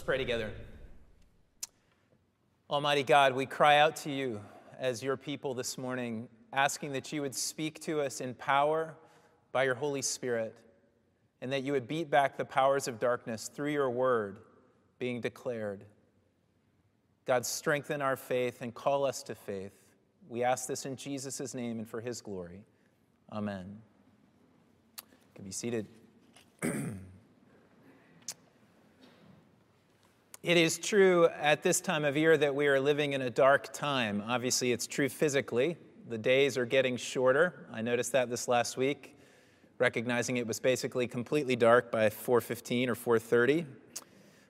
Let's pray together. Almighty God, we cry out to you as your people this morning, asking that you would speak to us in power by your Holy Spirit, and that you would beat back the powers of darkness through your word being declared. God, strengthen our faith and call us to faith. We ask this in Jesus' name and for his glory. Amen. You can be seated. It is true at this time of year that we are living in a dark time. Obviously, it's true physically. The days are getting shorter. I noticed that this last week, recognizing it was basically completely dark by 4:15 or 4:30.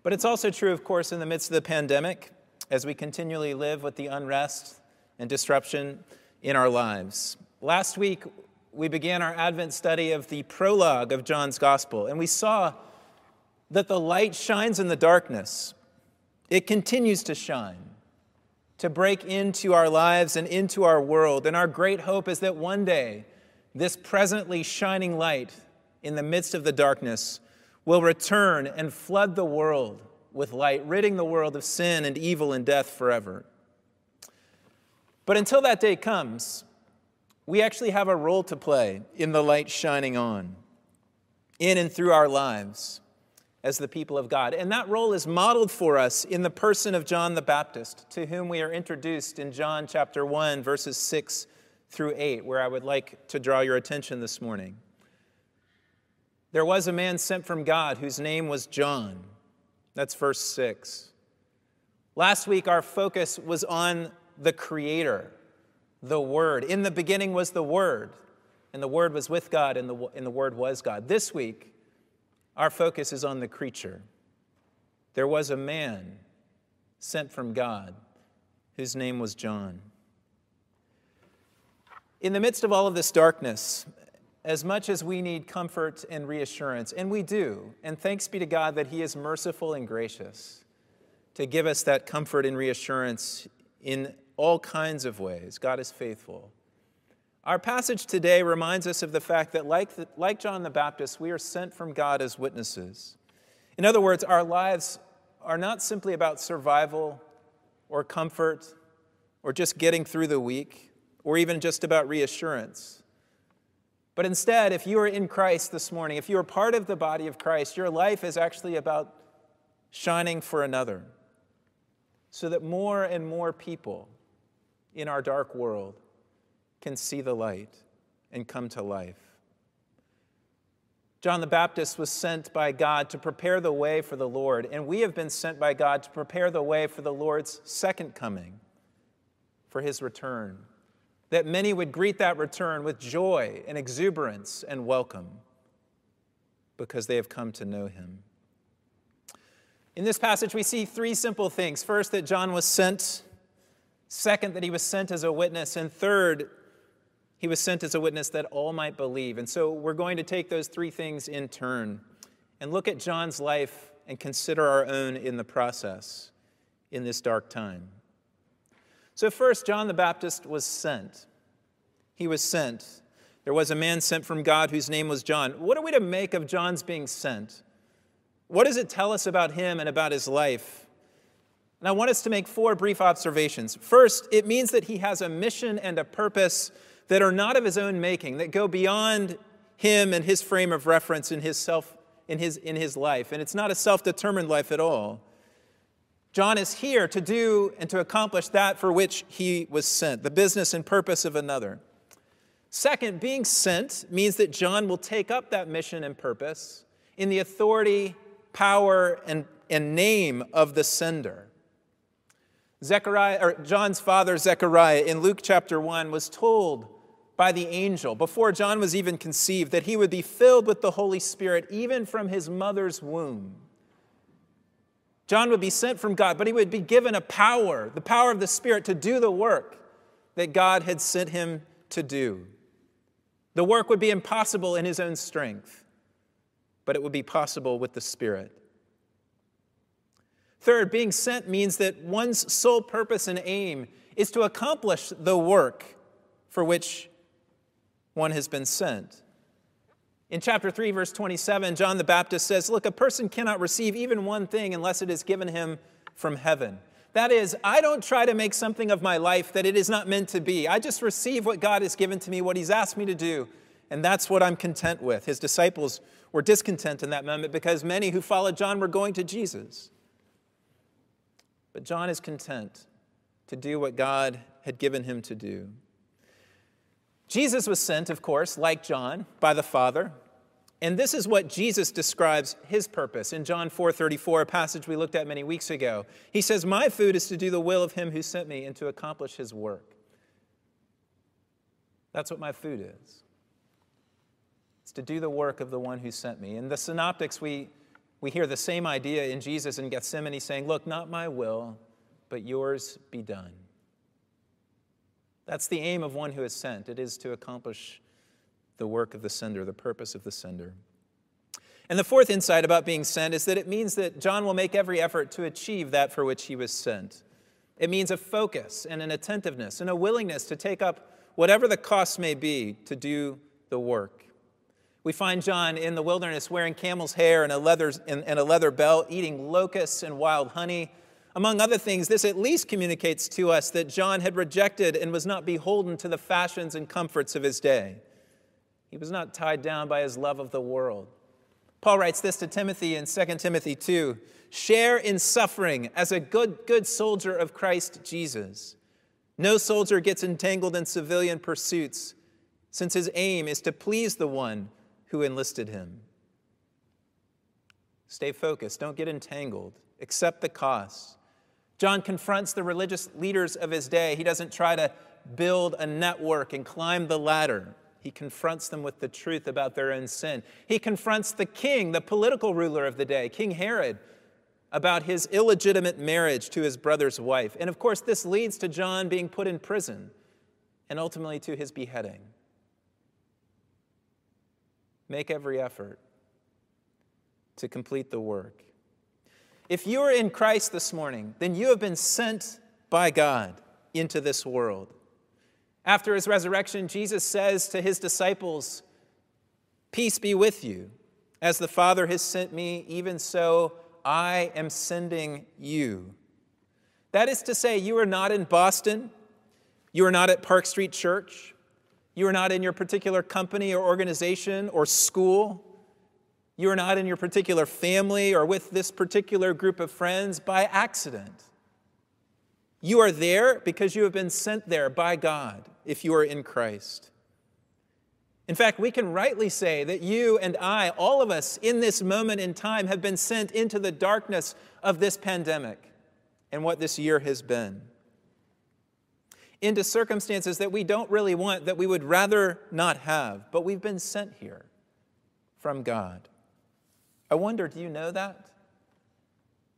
But it's also true, of course, in the midst of the pandemic, as we continually live with the unrest and disruption in our lives. Last week, we began our Advent study of the prologue of John's Gospel, and we saw that the light shines in the darkness. It continues to shine, to break into our lives and into our world. And our great hope is that one day, this presently shining light in the midst of the darkness will return and flood the world with light, ridding the world of sin and evil and death forever. But until that day comes, we actually have a role to play in the light shining on, in and through our lives, as the people of God. And that role is modeled for us in the person of John the Baptist, to whom we are introduced in John chapter 1, verses 6 through 8, where I would like to draw your attention this morning. There was a man sent from God whose name was John. That's verse 6. Last week, our focus was on the Creator, the Word. In the beginning was the Word, and the Word was with God, and the Word was God. This week, our focus is on the creature. There was a man sent from God whose name was John. In the midst of all of this darkness, as much as we need comfort and reassurance, and we do, and thanks be to God that he is merciful and gracious to give us that comfort and reassurance in all kinds of ways. God is faithful. Our passage today reminds us of the fact that like John the Baptist, we are sent from God as witnesses. In other words, our lives are not simply about survival or comfort or just getting through the week or even just about reassurance. But instead, if you are in Christ this morning, if you are part of the body of Christ, your life is actually about shining for another, so that more and more people in our dark world can see the light and come to life. John the Baptist was sent by God to prepare the way for the Lord, and we have been sent by God to prepare the way for the Lord's second coming, for his return, that many would greet that return with joy and exuberance and welcome, because they have come to know him. In this passage, we see three simple things. First, that John was sent. Second, that he was sent as a witness. And third, he was sent as a witness that all might believe. And so we're going to take those three things in turn and look at John's life and consider our own in the process in this dark time. So first, John the Baptist was sent. He was sent. There was a man sent from God whose name was John. What are we to make of John's being sent? What does it tell us about him and about his life? And I want us to make four brief observations. First, it means that he has a mission and a purpose that are not of his own making, that go beyond him and his frame of reference in his self, in his life. And it's not a self-determined life at all. John is here to do and to accomplish that for which he was sent, the business and purpose of another. Second, being sent means that John will take up that mission and purpose in the authority, power, and name of the sender. John's father, Zechariah, in Luke chapter 1, was told by the angel, before John was even conceived, that he would be filled with the Holy Spirit, even from his mother's womb. John would be sent from God, but he would be given a power, the power of the Spirit, to do the work that God had sent him to do. The work would be impossible in his own strength, but it would be possible with the Spirit. Third, being sent means that one's sole purpose and aim is to accomplish the work for which one has been sent. In chapter 3, verse 27, John the Baptist says, look, a person cannot receive even one thing unless it is given him from heaven. That is, I don't try to make something of my life that it is not meant to be. I just receive what God has given to me, what he's asked me to do, and that's what I'm content with. His disciples were discontent in that moment because many who followed John were going to Jesus. But John is content to do what God had given him to do. Jesus was sent, of course, like John, by the Father. And this is what Jesus describes his purpose in John 4:34, a passage we looked at many weeks ago. He says, my food is to do the will of him who sent me and to accomplish his work. That's what my food is. It's to do the work of the one who sent me. In the synoptics, we hear the same idea in Jesus in Gethsemane saying, look, not my will, but yours be done. That's the aim of one who is sent. It is to accomplish the work of the sender, the purpose of the sender. And the fourth insight about being sent is that it means that John will make every effort to achieve that for which he was sent. It means a focus and an attentiveness and a willingness to take up whatever the cost may be to do the work. We find John in the wilderness wearing camel's hair and a leather belt, eating locusts and wild honey. Among other things, this at least communicates to us that John had rejected and was not beholden to the fashions and comforts of his day. He was not tied down by his love of the world. Paul writes this to Timothy in 2 Timothy 2, share in suffering as a good soldier of Christ Jesus. No soldier gets entangled in civilian pursuits, since his aim is to please the one who enlisted him. Stay focused, don't get entangled, accept the cost. John confronts the religious leaders of his day. He doesn't try to build a network and climb the ladder. He confronts them with the truth about their own sin. He confronts the king, the political ruler of the day, King Herod, about his illegitimate marriage to his brother's wife. And of course, this leads to John being put in prison and ultimately to his beheading. Make every effort to complete the work. If you are in Christ this morning, then you have been sent by God into this world. After his resurrection, Jesus says to his disciples, peace be with you. As the Father has sent me, even so I am sending you. That is to say, you are not in Boston. You are not at Park Street Church. You are not in your particular company or organization or school. You are not in your particular family or with this particular group of friends by accident. You are there because you have been sent there by God if you are in Christ. In fact, we can rightly say that you and I, all of us in this moment in time, have been sent into the darkness of this pandemic and what this year has been. Into circumstances that we don't really want, that we would rather not have, but we've been sent here from God. I wonder, do you know that?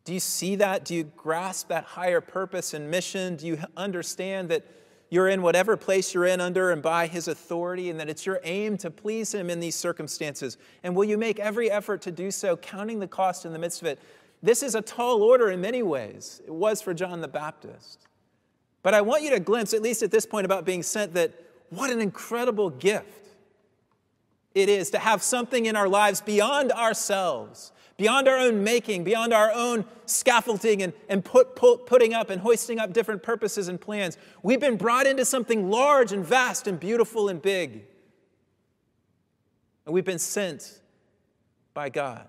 Do you see that? Do you grasp that higher purpose and mission? Do you understand that you're in whatever place you're in under and by his authority, and that it's your aim to please him in these circumstances? And will you make every effort to do so, counting the cost in the midst of it? This is a tall order in many ways. It was for John the Baptist. But I want you to glimpse, at least at this point about being sent, that what an incredible gift it is to have something in our lives beyond ourselves, beyond our own making, beyond our own scaffolding and putting up and hoisting up different purposes and plans. We've been brought into something large and vast and beautiful and big. And we've been sent by God.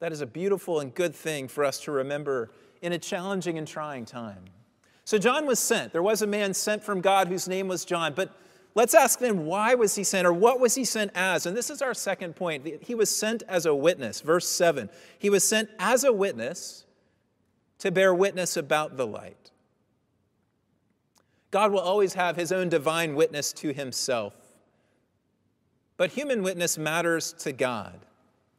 That is a beautiful and good thing for us to remember in a challenging and trying time. So John was sent. There was a man sent from God whose name was John, but let's ask then, why was he sent, or what was he sent as? And this is our second point. He was sent as a witness. Verse 7, he was sent as a witness to bear witness about the light. God will always have his own divine witness to himself. But human witness matters to God.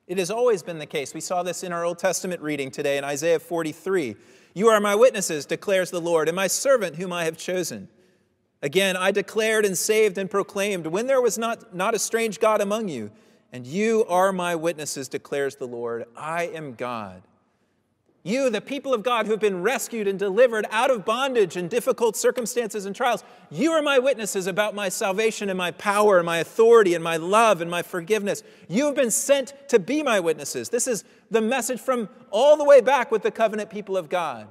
It has always been the case. We saw this in our Old Testament reading today in Isaiah 43. You are my witnesses, declares the Lord, and my servant whom I have chosen. Again, I declared and saved and proclaimed when there was not a strange God among you. And you are my witnesses, declares the Lord. I am God. You, the people of God who have been rescued and delivered out of bondage and difficult circumstances and trials, you are my witnesses about my salvation and my power and my authority and my love and my forgiveness. You have been sent to be my witnesses. This is the message from all the way back with the covenant people of God.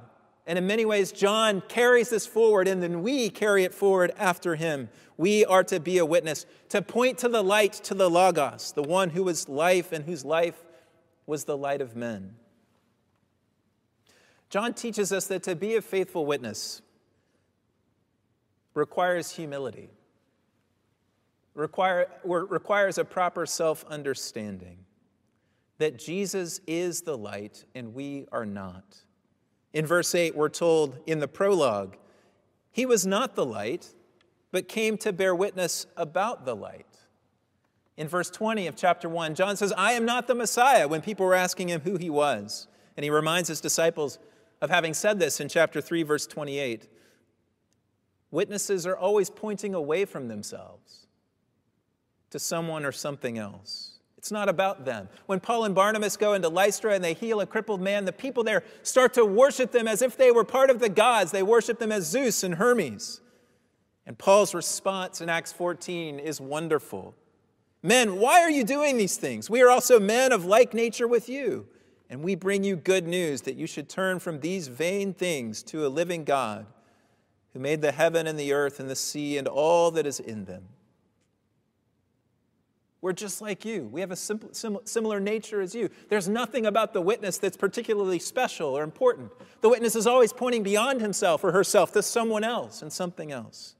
And in many ways, John carries this forward, and then we carry it forward after him. We are to be a witness, to point to the light, to the Logos, the one who is life and whose life was the light of men. John teaches us that to be a faithful witness requires humility, requires a proper self-understanding, that Jesus is the light and we are not. In verse 8, we're told in the prologue, he was not the light, but came to bear witness about the light. In verse 20 of chapter 1, John says, I am not the Messiah, when people were asking him who he was. And he reminds his disciples of having said this in chapter 3, verse 28. Witnesses are always pointing away from themselves to someone or something else. It's not about them. When Paul and Barnabas go into Lystra and they heal a crippled man, the people there start to worship them as if they were part of the gods. They worship them as Zeus and Hermes. And Paul's response in Acts 14 is wonderful. Men, why are you doing these things? We are also men of like nature with you. And we bring you good news that you should turn from these vain things to a living God who made the heaven and the earth and the sea and all that is in them. We're just like you. We have a similar nature as you. There's nothing about the witness that's particularly special or important. The witness is always pointing beyond himself or herself to someone else and something else.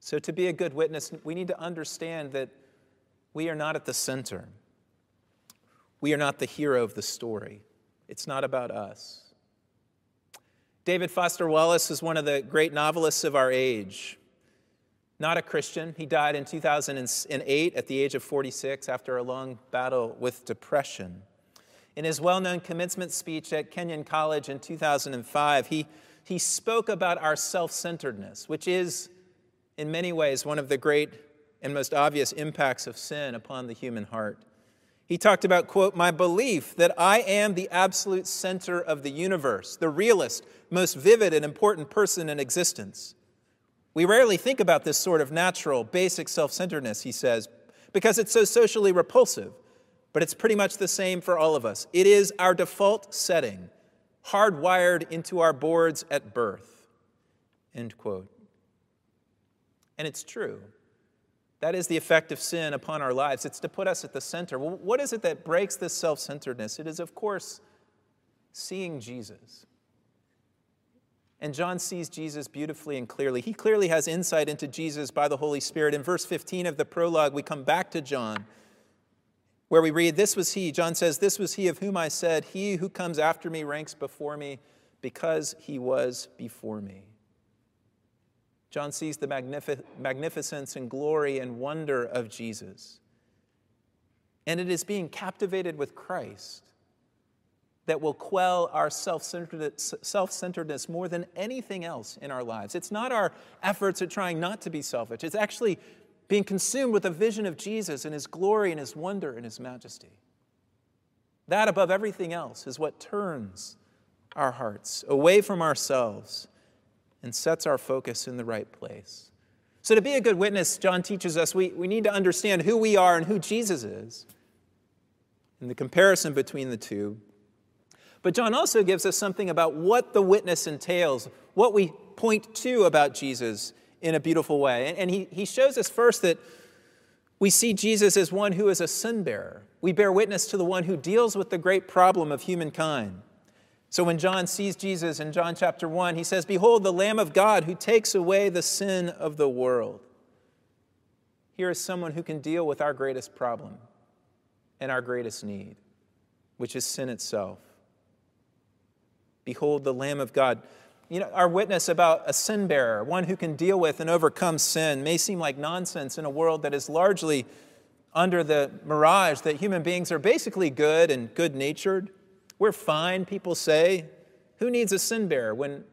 So to be a good witness, we need to understand that we are not at the center. We are not the hero of the story. It's not about us. David Foster Wallace is one of the great novelists of our age. Not a Christian. He died in 2008 at the age of 46 after a long battle with depression. In his well-known commencement speech at Kenyon College in 2005, he spoke about our self-centeredness, which is, in many ways, one of the great and most obvious impacts of sin upon the human heart. He talked about, quote, my belief that I am the absolute center of the universe, the realest, most vivid and important person in existence. We rarely think about this sort of natural, basic self-centeredness, he says, because it's so socially repulsive, but it's pretty much the same for all of us. It is our default setting, hardwired into our boards at birth, end quote. And it's true. That is the effect of sin upon our lives. It's to put us at the center. Well, what is it that breaks this self-centeredness? It is, of course, seeing Jesus. And John sees Jesus beautifully and clearly. He clearly has insight into Jesus by the Holy Spirit. In verse 15 of the prologue, we come back to John, where we read, this was he. John says, this was he of whom I said, he who comes after me ranks before me because he was before me. John sees the magnificence and glory and wonder of Jesus. And it is being captivated with Christ that will quell our self-centeredness more than anything else in our lives. It's not our efforts at trying not to be selfish. It's actually being consumed with a vision of Jesus and his glory and his wonder and his majesty. That above everything else is what turns our hearts away from ourselves and sets our focus in the right place. So to be a good witness, John teaches us, we need to understand who we are and who Jesus is, and the comparison between the two. But John also gives us something about what the witness entails, what we point to about Jesus in a beautiful way. And he shows us first that we see Jesus as one who is a sin bearer. We bear witness to the one who deals with the great problem of humankind. So when John sees Jesus in John chapter 1, he says, behold, the Lamb of God who takes away the sin of the world. Here is someone who can deal with our greatest problem and our greatest need, which is sin itself. Behold, the Lamb of God. You know, our witness about a sin bearer, one who can deal with and overcome sin, may seem like nonsense in a world that is largely under the mirage that human beings are basically good and good-natured. We're fine, people say. Who needs a sin bearer when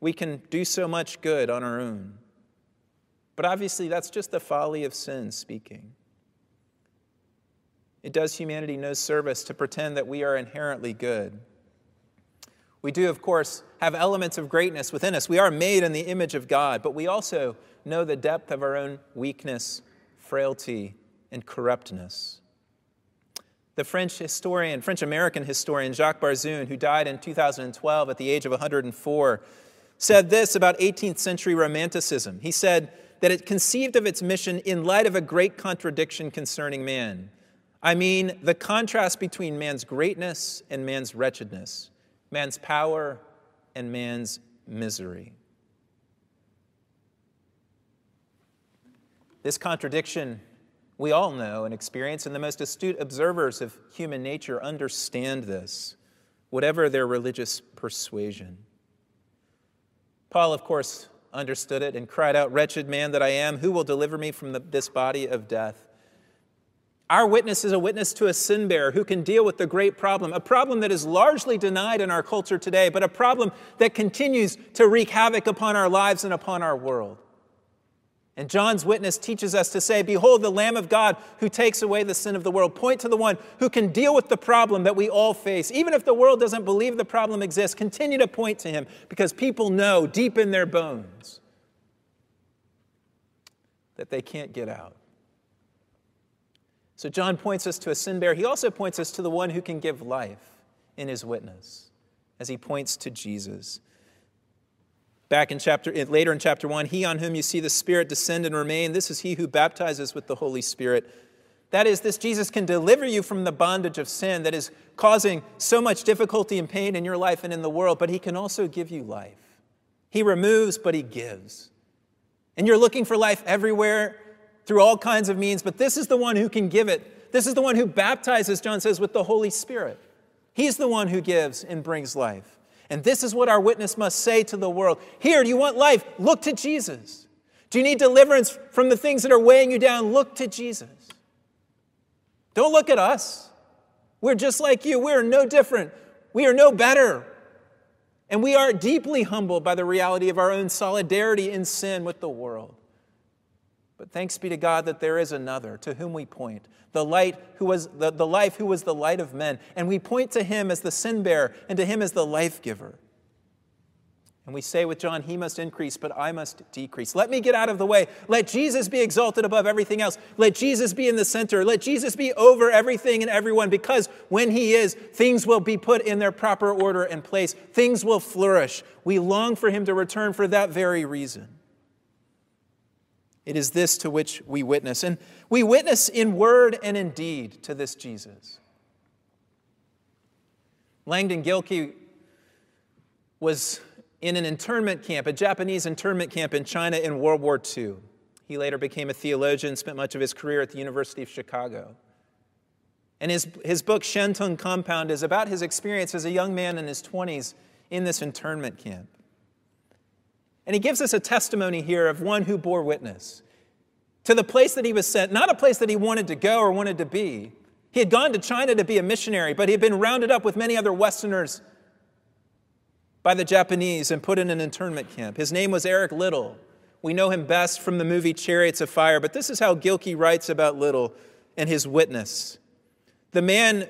we can do so much good on our own? But obviously, that's just the folly of sin speaking. It does humanity no service to pretend that we are inherently good. We do, of course, have elements of greatness within us. We are made in the image of God, but we also know the depth of our own weakness, frailty, and corruptness. The French-American historian Jacques Barzun, who died in 2012 at the age of 104, said this about 18th century Romanticism. He said that it conceived of its mission in light of a great contradiction concerning man. I mean, the contrast between man's greatness and man's wretchedness, man's power and man's misery. This contradiction we all know and experience, and the most astute observers of human nature understand this, whatever their religious persuasion. Paul, of course, understood it and cried out, "Wretched man that I am, who will deliver me from this body of death?" Our witness is a witness to a sin bearer who can deal with the great problem, a problem that is largely denied in our culture today, but a problem that continues to wreak havoc upon our lives and upon our world. And John's witness teaches us to say, "Behold the Lamb of God who takes away the sin of the world." Point to the one who can deal with the problem that we all face. Even if the world doesn't believe the problem exists, continue to point to him, because people know deep in their bones that they can't get out. So John points us to a sin bearer. He also points us to the one who can give life in his witness, as he points to Jesus. Later in chapter 1, "He on whom you see the Spirit descend and remain, this is he who baptizes with the Holy Spirit." That is, this Jesus can deliver you from the bondage of sin that is causing so much difficulty and pain in your life and in the world, but he can also give you life. He removes, but he gives. And you're looking for life everywhere, through all kinds of means, but this is the one who can give it. This is the one who baptizes, John says, with the Holy Spirit. He's the one who gives and brings life. And this is what our witness must say to the world. Here, do you want life? Look to Jesus. Do you need deliverance from the things that are weighing you down? Look to Jesus. Don't look at us. We're just like you. We are no different. We are no better. And we are deeply humbled by the reality of our own solidarity in sin with the world. But thanks be to God that there is another to whom we point, the life who was the light of men. And we point to him as the sin bearer and to him as the life giver. And we say with John, "He must increase, but I must decrease. Let me get out of the way. Let Jesus be exalted above everything else. Let Jesus be in the center. Let Jesus be over everything and everyone, because when he is, things will be put in their proper order and place. Things will flourish. We long for him to return for that very reason. It is this to which we witness. And we witness in word and in deed to this Jesus. Langdon Gilkey was in an internment camp, a Japanese internment camp in China in World War II. He later became a theologian, spent much of his career at the University of Chicago. And his book, Shantung Compound, is about his experience as a young man in his 20s in this internment camp. And he gives us a testimony here of one who bore witness to the place that he was sent, not a place that he wanted to go or wanted to be. He had gone to China to be a missionary, but he had been rounded up with many other Westerners by the Japanese and put in an internment camp. His name was Eric Liddell. We know him best from the movie Chariots of Fire, but this is how Gilkey writes about Liddell and his witness. The man,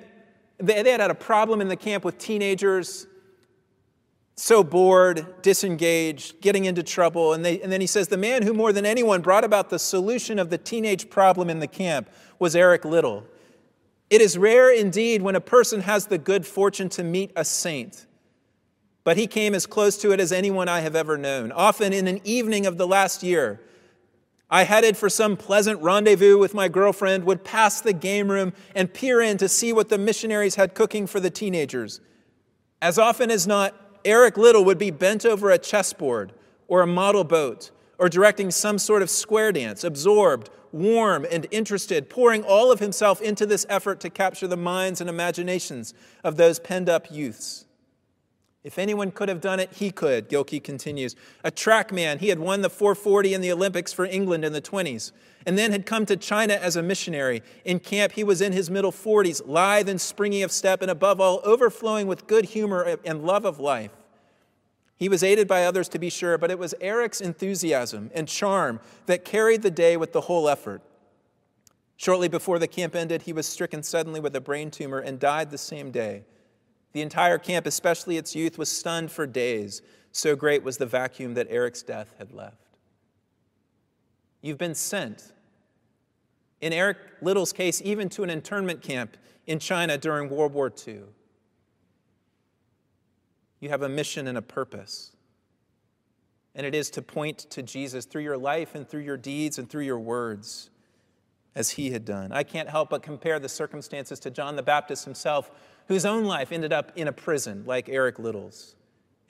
they had a problem in the camp with teenagers, so bored, disengaged, getting into trouble. And then he says, "The man who more than anyone brought about the solution of the teenage problem in the camp was Eric Liddell. It is rare indeed when a person has the good fortune to meet a saint, but he came as close to it as anyone I have ever known. Often in an evening of the last year, I headed for some pleasant rendezvous with my girlfriend, would pass the game room and peer in to see what the missionaries had cooking for the teenagers. As often as not, Eric Liddell would be bent over a chessboard or a model boat or directing some sort of square dance, absorbed, warm, and interested, pouring all of himself into this effort to capture the minds and imaginations of those penned-up youths. If anyone could have done it, he could," Gilkey continues. "A track man, he had won the 440 in the Olympics for England in the 20s, and then had come to China as a missionary. In camp, he was in his middle 40s, lithe and springy of step, and above all, overflowing with good humor and love of life. He was aided by others, to be sure, but it was Eric's enthusiasm and charm that carried the day with the whole effort. Shortly before the camp ended, he was stricken suddenly with a brain tumor and died the same day. The entire camp, especially its youth, was stunned for days. So great was the vacuum that Eric's death had left. You've been sent, in Eric Liddell's case, even to an internment camp in China during World War II. You have a mission and a purpose. And it is to point to Jesus through your life and through your deeds and through your words, as he had done. I can't help but compare the circumstances to John the Baptist himself, whose own life ended up in a prison like Eric Liddell's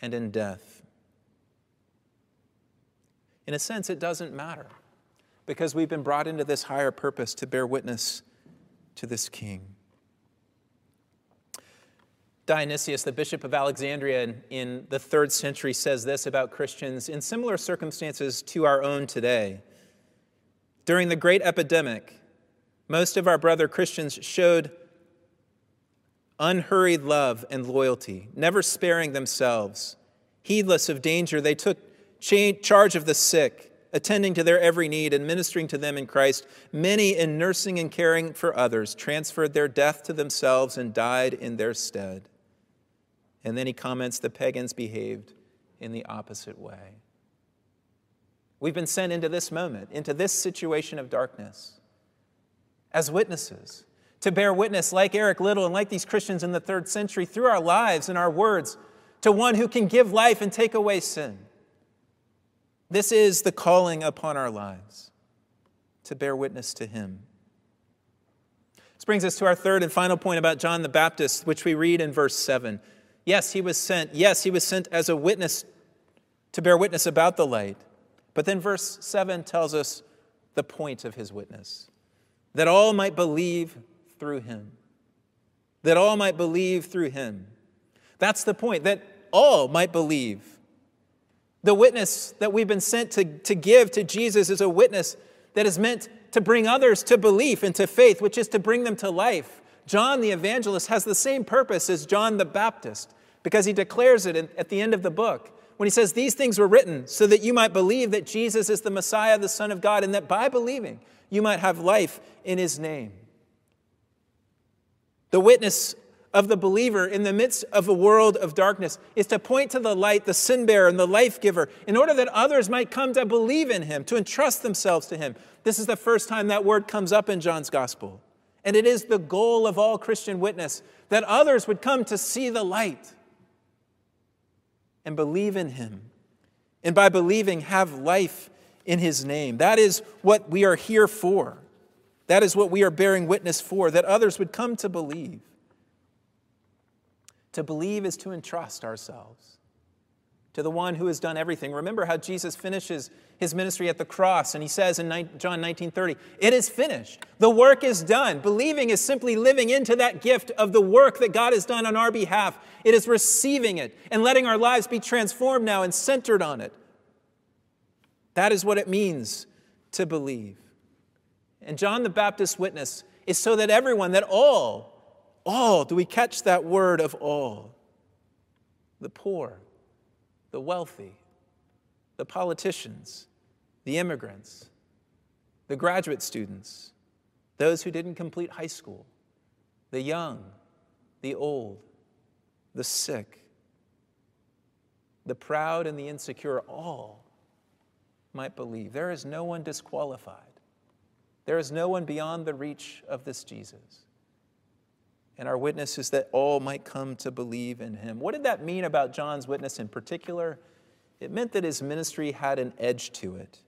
and in death. In a sense, it doesn't matter because we've been brought into this higher purpose to bear witness to this king. Dionysius, the bishop of Alexandria in the 3rd century, says this about Christians in similar circumstances to our own today. During the great epidemic, most of our brother Christians showed unhurried love and loyalty, never sparing themselves. Heedless of danger, they took charge of the sick, attending to their every need and ministering to them in Christ. Many, in nursing and caring for others, transferred their death to themselves and died in their stead. And then he comments, the pagans behaved in the opposite way. We've been sent into this moment, into this situation of darkness, as witnesses, to bear witness like Eric Liddell and like these Christians in the 3rd century through our lives and our words to one who can give life and take away sin. This is the calling upon our lives, to bear witness to him. This brings us to our 3rd and final point about John the Baptist, which we read in verse 7. Yes, he was sent. Yes, he was sent as a witness to bear witness about the light. But then verse 7 tells us the point of his witness, that all might believe through him, that all might believe through him. That's the point, that all might believe. The witness that we've been sent to give to Jesus is a witness that is meant to bring others to belief and to faith, which is to bring them to life. John the evangelist has the same purpose as John the Baptist, because he declares it at the end of the book, when he says, these things were written so that you might believe that Jesus is the Messiah, the Son of God, and that by believing you might have life in his name. The witness of the believer in the midst of a world of darkness is to point to the light, the sin bearer, and the life giver, in order that others might come to believe in him, to entrust themselves to him. This is the first time that word comes up in John's gospel. And it is the goal of all Christian witness, that others would come to see the light and believe in him, and by believing have life in his name. That is what we are here for. That is what we are bearing witness for, that others would come to believe. To believe is to entrust ourselves to the one who has done everything. Remember how Jesus finishes his ministry at the cross, and he says in John 19:30, it is finished. The work is done. Believing is simply living into that gift of the work that God has done on our behalf. It is receiving it and letting our lives be transformed now and centered on it. That is what it means to believe. And John the Baptist's witness is so that everyone, that all, do we catch that word of all? The poor, the wealthy, the politicians, the immigrants, the graduate students, those who didn't complete high school, the young, the old, the sick, the proud and the insecure, all might believe. There is no one disqualified. There is no one beyond the reach of this Jesus. And our witness is that all might come to believe in him. What did that mean about John's witness in particular? It meant that his ministry had an edge to it.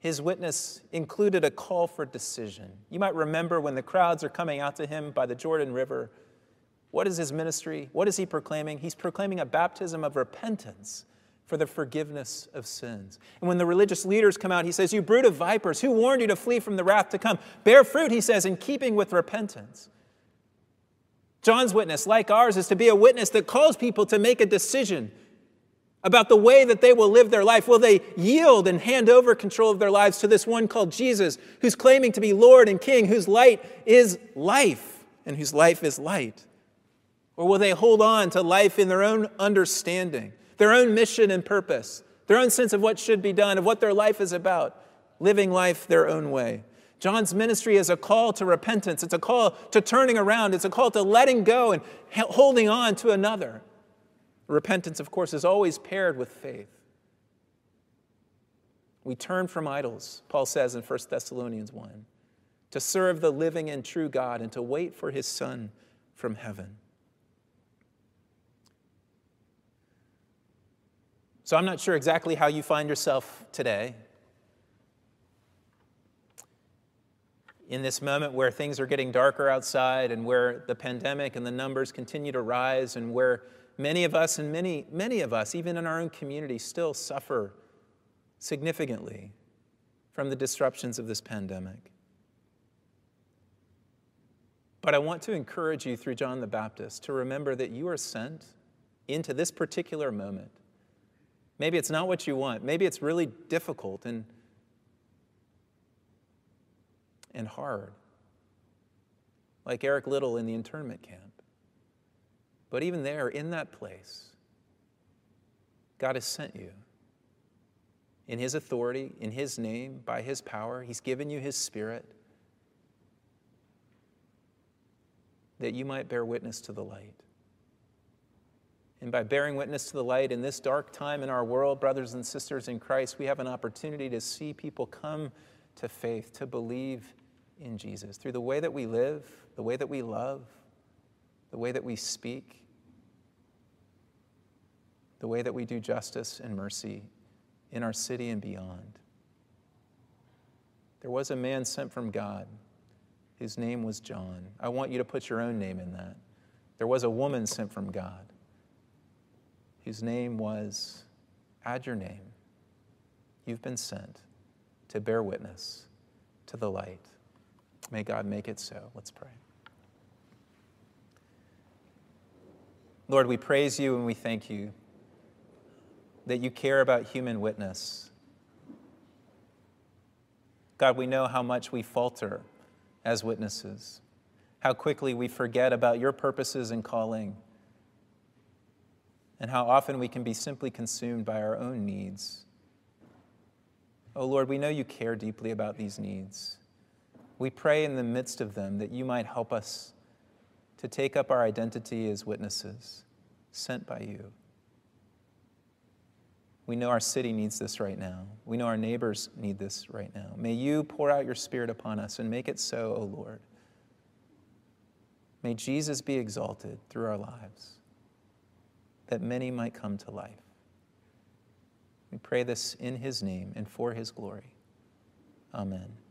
His witness included a call for decision. You might remember when the crowds are coming out to him by the Jordan River. What is his ministry? What is he proclaiming? He's proclaiming a baptism of repentance for the forgiveness of sins. And when the religious leaders come out, he says, you brood of vipers, who warned you to flee from the wrath to come? Bear fruit, he says, in keeping with repentance. John's witness, like ours, is to be a witness that calls people to make a decision about the way that they will live their life. Will they yield and hand over control of their lives to this one called Jesus, who's claiming to be Lord and King, whose light is life and whose life is light? Or will they hold on to life in their own understanding, their own mission and purpose, their own sense of what should be done, of what their life is about, living life their own way? John's ministry is a call to repentance. It's a call to turning around. It's a call to letting go and holding on to another. Repentance, of course, is always paired with faith. We turn from idols, Paul says in 1 Thessalonians 1, to serve the living and true God and to wait for his Son from heaven. So I'm not sure exactly how you find yourself today, in this moment where things are getting darker outside and where the pandemic and the numbers continue to rise and where many of us, and many of us, even in our own community, still suffer significantly from the disruptions of this pandemic. But I want to encourage you through John the Baptist to remember that you are sent into this particular moment. Maybe it's not what you want. Maybe it's really difficult and hard, like Eric Liddell in the internment camp. But even there, in that place, God has sent you. In his authority, in his name, by his power, he's given you his Spirit that you might bear witness to the light. And by bearing witness to the light in this dark time in our world, brothers and sisters in Christ, we have an opportunity to see people come to faith, to believe in Jesus through the way that we live, the way that we love, the way that we speak, the way that we do justice and mercy in our city and beyond. There was a man sent from God. His name was John. I want you to put your own name in that. There was a woman sent from God. Whose name was, add your name. You've been sent to bear witness to the light. May God make it so. Let's pray. Lord, we praise you and we thank you that you care about human witness. God, we know how much we falter as witnesses, how quickly we forget about your purposes and calling, and how often we can be simply consumed by our own needs. Oh Lord, we know you care deeply about these needs. We pray in the midst of them that you might help us to take up our identity as witnesses sent by you. We know our city needs this right now. We know our neighbors need this right now. May you pour out your Spirit upon us and make it so, O Lord. May Jesus be exalted through our lives, that many might come to life. We pray this in his name and for his glory. Amen.